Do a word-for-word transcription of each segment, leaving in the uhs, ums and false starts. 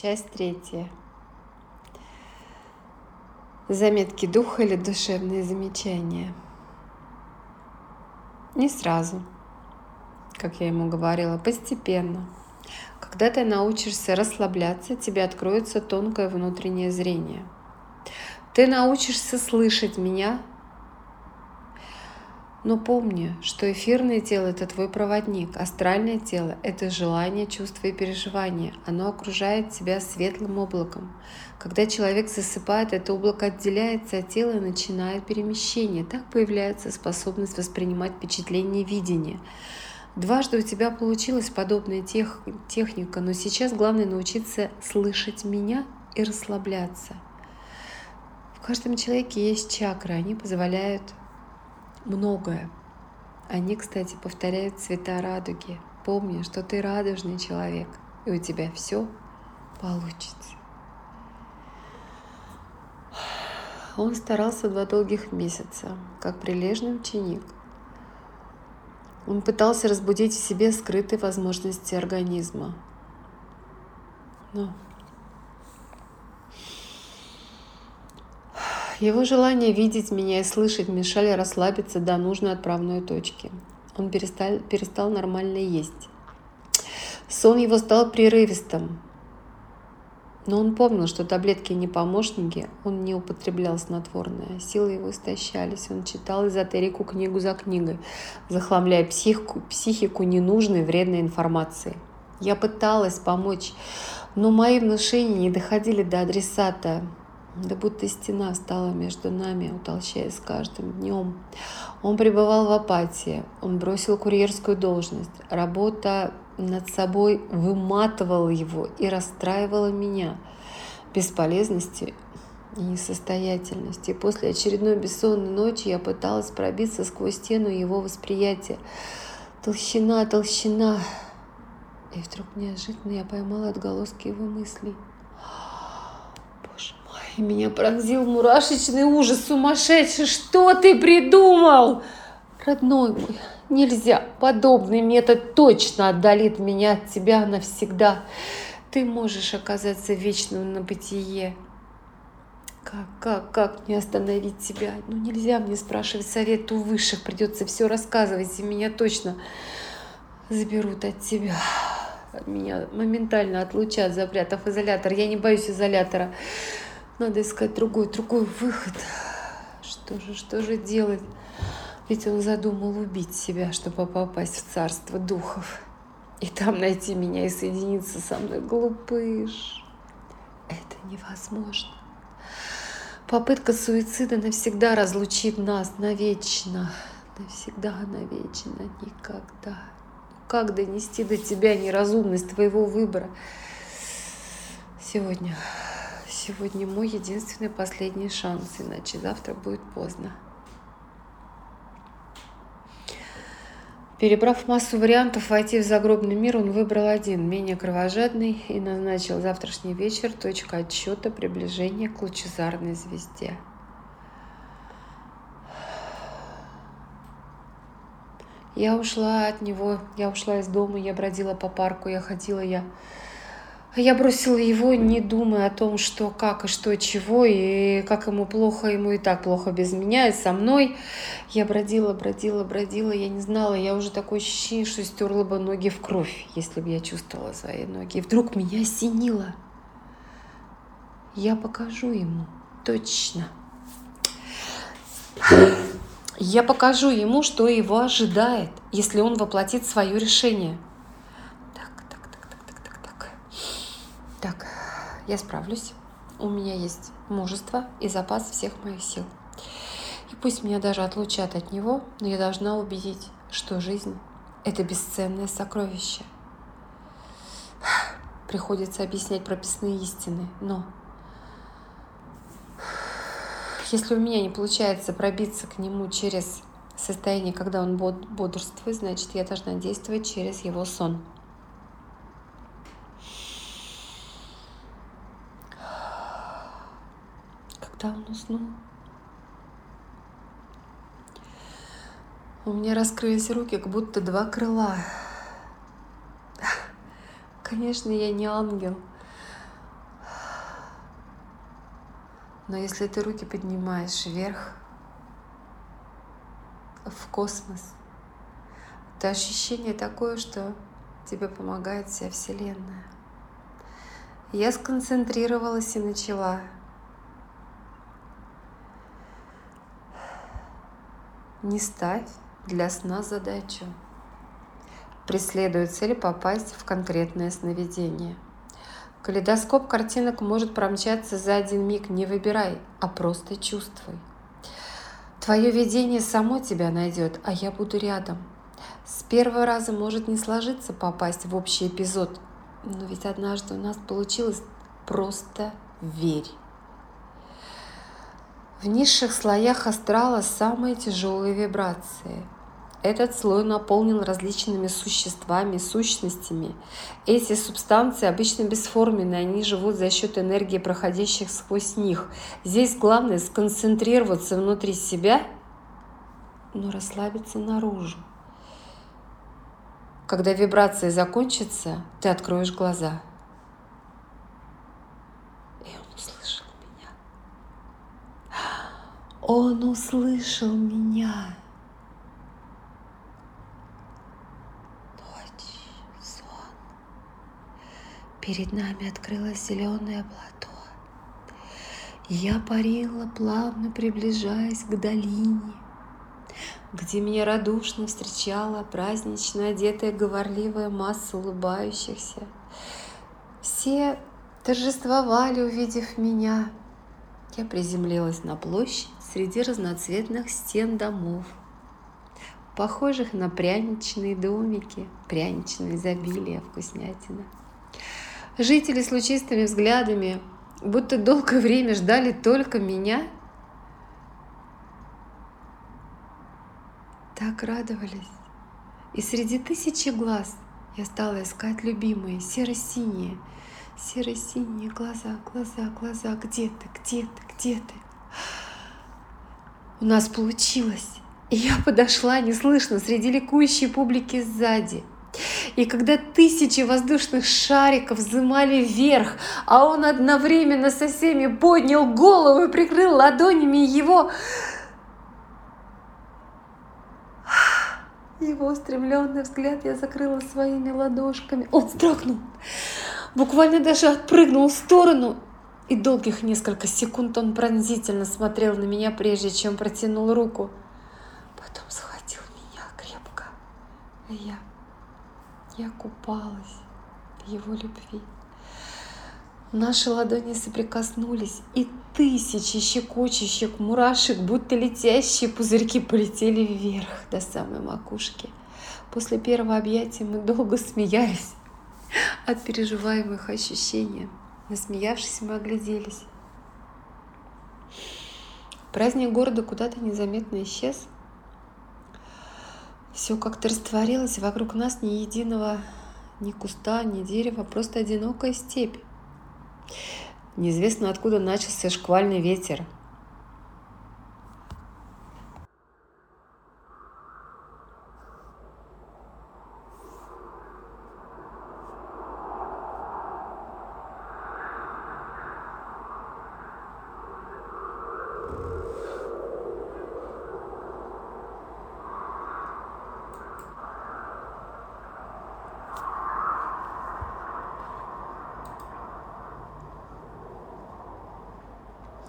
Часть третья. Заметки духа или душевные замечания. Не сразу, как я ему говорила, постепенно. Когда ты научишься расслабляться, тебе откроется тонкое внутреннее зрение. Ты научишься слышать меня, но помни, что эфирное тело — это твой проводник, астральное тело — это желание, чувства и переживания. Оно окружает тебя светлым облаком. Когда человек засыпает, это облако отделяется от тела и начинает перемещение. Так появляется способность воспринимать впечатление видения. Дважды у тебя получилась подобная тех, техника, но сейчас главное научиться слышать меня и расслабляться. В каждом человеке есть чакры, они позволяют многое. Они, кстати, повторяют цвета радуги. Помни, что ты радужный человек, и у тебя все получится. Он старался два долгих месяца, как прилежный ученик. Он пытался разбудить в себе скрытые возможности организма. Но его желание видеть меня и слышать мешали расслабиться до нужной отправной точки. Он перестал, перестал нормально есть. Сон его стал прерывистым. Но он помнил, что таблетки не помощники, он не употреблял снотворное. Силы его истощались, он читал эзотерику книгу за книгой, захламляя психику, психику ненужной вредной информации. Я пыталась помочь, но мои внушения не доходили до адресата. Да будто стена стала между нами, утолщаясь с каждым днем. Он пребывал в апатии, он бросил курьерскую должность. Работа над собой выматывала его и расстраивала меня бесполезностью и несостоятельностью. И после очередной бессонной ночи я пыталась пробиться сквозь стену его восприятия. Толщина, толщина. И вдруг неожиданно я поймала отголоски его мыслей. И меня пронзил мурашечный ужас, сумасшедший. Что ты придумал? Родной мой, нельзя. Подобный метод точно отдалит меня от тебя навсегда. Ты можешь оказаться вечным на бытие. Как, как, как мне остановить тебя? Ну нельзя мне спрашивать совет у высших. Придется все рассказывать, и меня точно заберут от тебя. Меня моментально отлучат, запрятав изолятор. Я не боюсь изолятора. Надо искать другой, другой выход. Что же, что же делать? Ведь он задумал убить себя, чтобы попасть в царство духов. И там найти меня и соединиться со мной. Глупыш. Это невозможно. Попытка суицида навсегда разлучит нас. Навечно. Навсегда, навечно. Никогда. Как донести до тебя неразумность твоего выбора? Сегодня... Сегодня мой единственный последний шанс, иначе завтра будет поздно. Перебрав массу вариантов войти в загробный мир, он выбрал один, менее кровожадный, и назначил завтрашний вечер точкой отсчета приближения к лучезарной звезде. Я ушла от него, я ушла из дома, я бродила по парку, я ходила, я... Я бросила его, не думая о том, что как и что, чего, и как ему плохо, ему и так плохо без меня, и со мной. Я бродила, бродила, бродила, я не знала, я уже такое ощущение, что стерла бы ноги в кровь, если бы я чувствовала свои ноги. И вдруг меня осенило. Я покажу ему, точно. Я покажу ему, что его ожидает, если он воплотит свое решение. Так, я справлюсь, у меня есть мужество и запас всех моих сил. И пусть меня даже отлучат от него, но я должна убедить, что жизнь – это бесценное сокровище. Приходится объяснять прописные истины, но если у меня не получается пробиться к нему через состояние, когда он бодрствует, значит, я должна действовать через его сон. Да, он уснул. У меня раскрылись руки, как будто два крыла. Конечно, я не ангел, Но если ты руки поднимаешь вверх, в космос, то ощущение такое, что тебе помогает вся Вселенная. Я сконцентрировалась и начала. Не ставь для сна задачу. Преследуй цель попасть в конкретное сновидение. Калейдоскоп картинок может промчаться за один миг. Не выбирай, а просто чувствуй. Твое видение само тебя найдет, а я буду рядом. С первого раза может не сложиться попасть в общий эпизод, но ведь однажды у нас получилось. Просто верь. В низших слоях астрала самые тяжелые вибрации. Этот слой наполнен различными существами, сущностями. Эти субстанции обычно бесформенны, они живут за счет энергии, проходящих сквозь них. Здесь главное сконцентрироваться внутри себя, но расслабиться наружу. Когда вибрация закончится, ты откроешь глаза. Он услышал меня. Ночь, сон. Перед нами открылось зеленое плато. Я парила, плавно приближаясь к долине, где меня радушно встречала празднично одетая говорливая масса улыбающихся. Все торжествовали, увидев меня. Я приземлилась на площадь среди разноцветных стен домов, похожих на пряничные домики, пряничное изобилие, вкуснятина. Жители с лучистыми взглядами будто долгое время ждали только меня. Так радовались. И среди тысячи глаз я стала искать любимые, серо-синие, серо-синие глаза, глаза, глаза, где ты, где ты, где ты? У нас получилось, и я подошла неслышно среди ликующей публики сзади. И когда тысячи воздушных шариков взмыли вверх, а он одновременно со всеми поднял голову и прикрыл ладонями его, его устремленный взгляд я закрыла своими ладошками. Он вздрогнул, буквально даже отпрыгнул в сторону. И долгих несколько секунд он пронзительно смотрел на меня, прежде чем протянул руку. Потом схватил меня крепко. И я, я купалась в его любви. Наши ладони соприкоснулись, и тысячи щекочущих мурашек, будто летящие пузырьки, полетели вверх до самой макушки. После первого объятия мы долго смеялись от переживаемых ощущений. Насмеявшись, мы огляделись. Праздник города куда-то незаметно исчез. Все как-то растворилось, вокруг нас ни единого, ни куста, ни дерева, просто одинокая степь. Неизвестно, откуда начался шквальный ветер.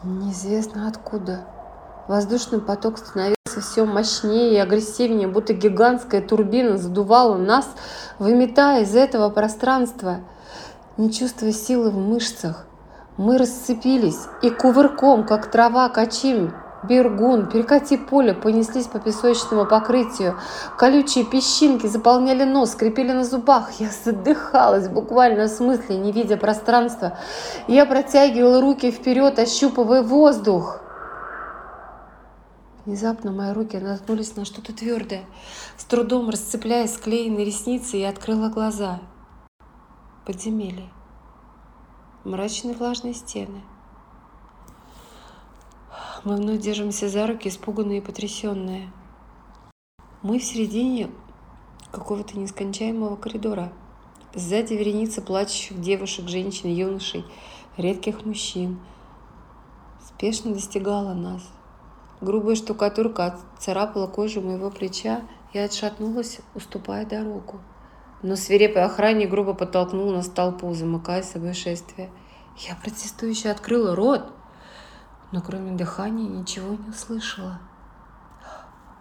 Неизвестно откуда. Воздушный поток становился все мощнее и агрессивнее, будто гигантская турбина задувала нас, выметая из этого пространства. Не чувствуя силы в мышцах, мы расцепились и кувырком, как трава, качим, бергун, перекати поле, понеслись по песочному покрытию. Колючие песчинки заполняли нос, скрипели на зубах. Я задыхалась буквально в смысле, не видя пространства. Я протягивала руки вперед, ощупывая воздух. Внезапно мои руки наткнулись на что-то твердое. С трудом расцепляя склеенные ресницы, я открыла глаза. Подземелье. Мрачные влажные стены. Мы вновь держимся за руки, испуганные и потрясенные. Мы в середине какого-то нескончаемого коридора. Сзади вереница плачущих девушек, женщин, юношей, редких мужчин. спешно достигала нас. Грубая штукатурка отцарапала кожу моего плеча, я отшатнулась, уступая дорогу. Но свирепый охранник грубо подтолкнул нас в толпу, замыкая с собой шествие. Я протестующе открыла рот, но кроме дыхания ничего не услышала.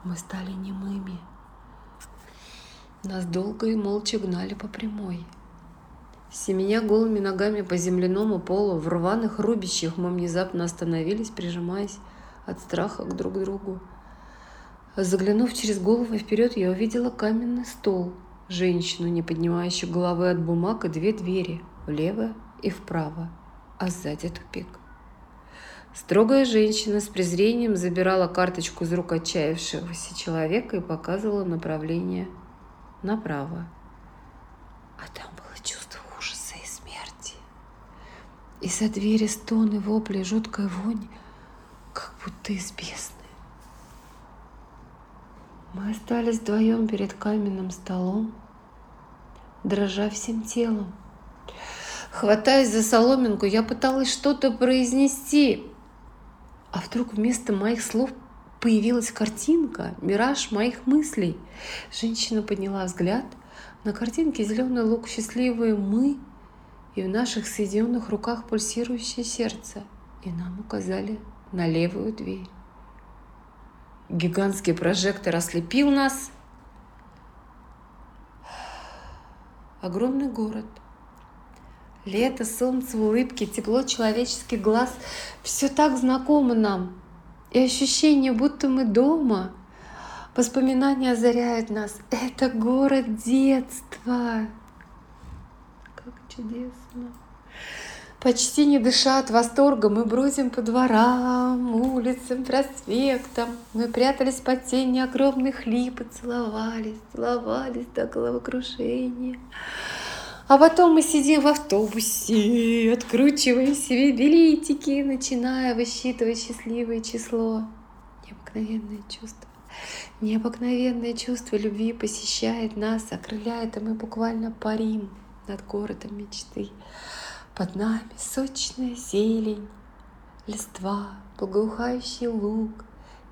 Мы стали немыми. Нас долго и молча гнали по прямой. Семеня голыми ногами по земляному полу в рваных рубищах, мы внезапно остановились, прижимаясь от страха к друг другу. Заглянув через голову вперед, я увидела каменный стол, женщину, не поднимающую головы от бумаг, и две двери, влево и вправо, а сзади тупик. Строгая женщина с презрением забирала карточку из рук отчаявшегося человека и показывала направление направо. А там было чувство ужаса и смерти. И со двери стоны, вопли, жуткая вонь, как будто из бездны. Мы остались вдвоем перед каменным столом, дрожа всем телом. Хватаясь за соломинку, я пыталась что-то произнести. А вдруг вместо моих слов появилась картинка, мираж моих мыслей. Женщина подняла взгляд. На картинке зеленый лук, счастливые мы, и в наших соединенных руках пульсирующее сердце. И нам указали на левую дверь. Гигантский прожектор ослепил нас. Огромный город. Лето, солнце, улыбки, тепло человеческих глаз. Все так знакомо нам. И ощущение, будто мы дома. Воспоминания озаряют нас. Это город детства. Как чудесно. Почти не дыша от восторга, мы бродим по дворам, улицам, проспектам. Мы прятались под тенью огромных лип и целовались, целовались до головокружения. А потом мы сидим в автобусе, откручиваем себе билетики, начиная высчитывать счастливое число. Необыкновенное чувство. Необыкновенное чувство любви посещает нас, окрыляет, и мы буквально парим над городом мечты. Под нами сочная зелень, листва, благоухающий луг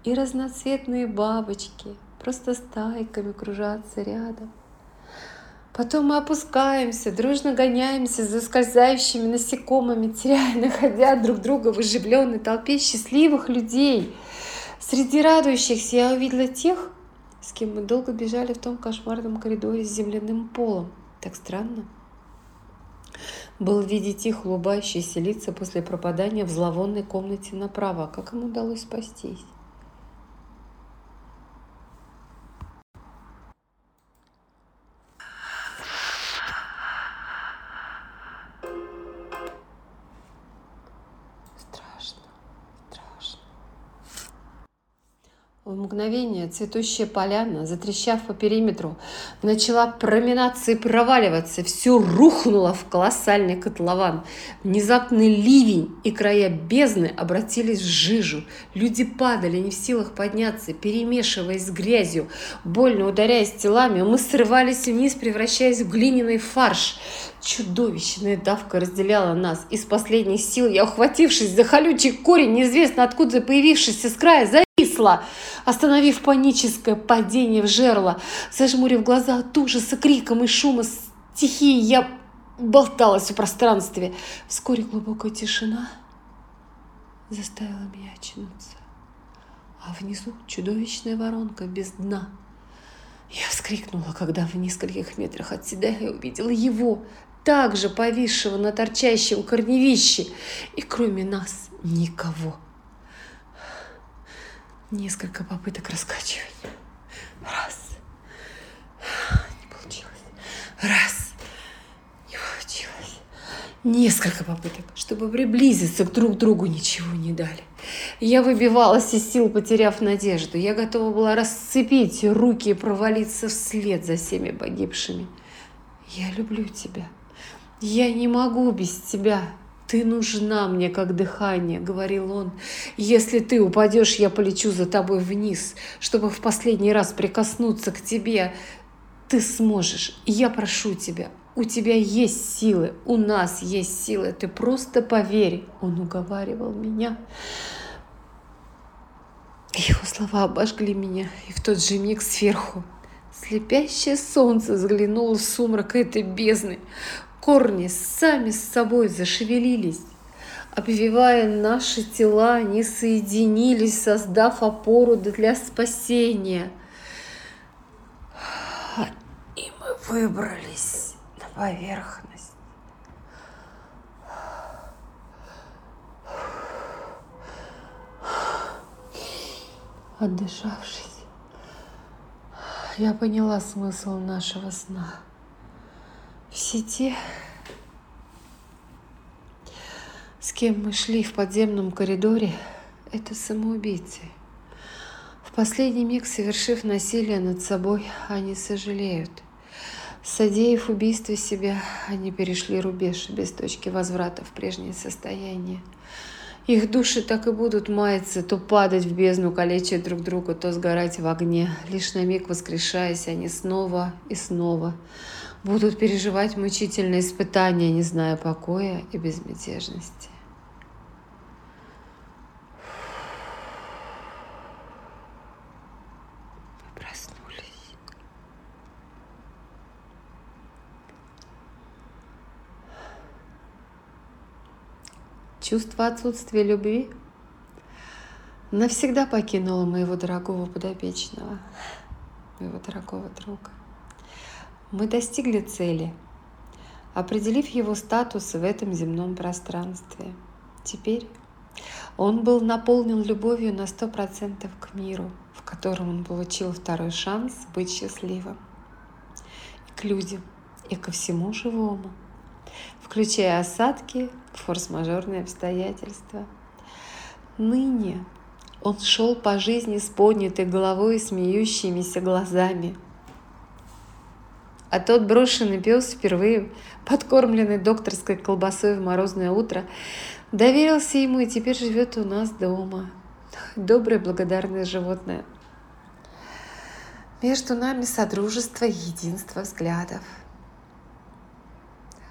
и разноцветные бабочки просто стайками кружатся рядом. Потом мы опускаемся, дружно гоняемся за скользающими насекомыми, теряя, находя друг друга в оживленной толпе счастливых людей. Среди радующихся я увидела тех, с кем мы долго бежали в том кошмарном коридоре с земляным полом. Так странно было видеть их улыбающиеся лица после пропадания в зловонной комнате направо. Как им удалось спастись? В мгновение цветущая поляна, затрещав по периметру, начала проминаться и проваливаться. Все рухнуло в колоссальный котлован. Внезапный ливень и края бездны обратились в жижу. Люди падали, не в силах подняться, перемешиваясь с грязью, больно ударяясь телами. Мы срывались вниз, превращаясь в глиняный фарш. Чудовищная давка разделяла нас. Из последних сил я, ухватившись за колючий корень, неизвестно откуда появившийся с края, зависла, остановив паническое падение в жерло. Зажмурив глаза от ужаса, криком и шума стихии, я болталась в пространстве. Вскоре глубокая тишина заставила меня очнуться. А внизу чудовищная воронка без дна. Я вскрикнула, когда в нескольких метрах от себя я увидела его, также повисшего на торчащем корневище, и кроме нас никого. Несколько попыток раскачивания. Раз. Не получилось. Раз. Не получилось. Несколько попыток, чтобы приблизиться к друг другу, ничего не дали. Я выбивалась из сил, потеряв надежду. Я готова была расцепить руки и провалиться вслед за всеми погибшими. Я люблю тебя. Я не могу без тебя. «Ты нужна мне, как дыхание», — говорил он. «Если ты упадешь, я полечу за тобой вниз, чтобы в последний раз прикоснуться к тебе. Ты сможешь. Я прошу тебя, У тебя есть силы, у нас есть силы, ты просто поверь. Он уговаривал меня. Его слова обожгли меня, и в тот же миг сверху слепящее солнце взглянуло в сумрак этой бездны. Корни сами с собой зашевелились. Обвивая наши тела, они соединились, создав опору для спасения. И мы выбрались на поверхность. Отдышавшись, я поняла смысл нашего сна. Все те, с кем мы шли в подземном коридоре, это самоубийцы. В последний миг, совершив насилие над собой, они сожалеют. Содеяв убийство себя, они перешли рубеж без точки возврата в прежнее состояние. Их души так и будут маяться, то падать в бездну, калечить друг друга, то сгорать в огне. Лишь на миг воскрешаясь, они снова и снова будут переживать мучительные испытания, не зная покоя и безмятежности. Мы проснулись. Чувство отсутствия любви навсегда покинуло моего дорогого подопечного, моего дорогого друга. Мы достигли цели, определив его статус в этом земном пространстве. Теперь он был наполнен любовью на сто процентов к миру, в котором он получил второй шанс быть счастливым. И к людям, и ко всему живому, включая осадки, форс-мажорные обстоятельства. Ныне он шел по жизни с поднятой головой и смеющимися глазами. А тот брошенный пес, впервые подкормленный докторской колбасой в морозное утро, доверился ему и теперь живет у нас дома. Доброе, благодарное животное. Между нами содружество, единство взглядов.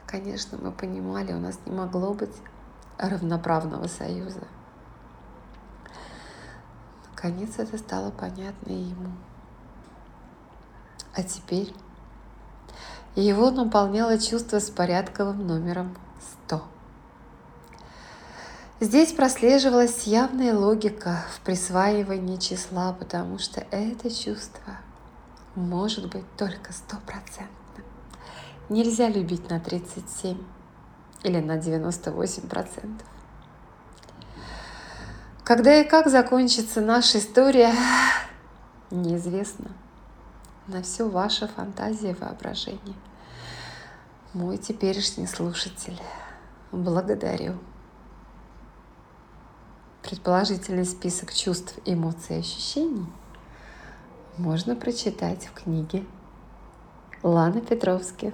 Конечно, мы понимали, у нас не могло быть равноправного союза. Наконец это стало понятно и ему. А теперь... И его наполняло чувство с порядковым номером сто. Здесь прослеживалась явная логика в присваивании числа, потому что это чувство может быть только стопроцентным. Нельзя любить на тридцать семь или на девяносто восемь процентов. Когда и как закончится наша история, неизвестно. На все ваша фантазия и воображение. Мой теперешний слушатель, благодарю. Предположительный список чувств, эмоций и ощущений можно прочитать в книге Ланы Петровских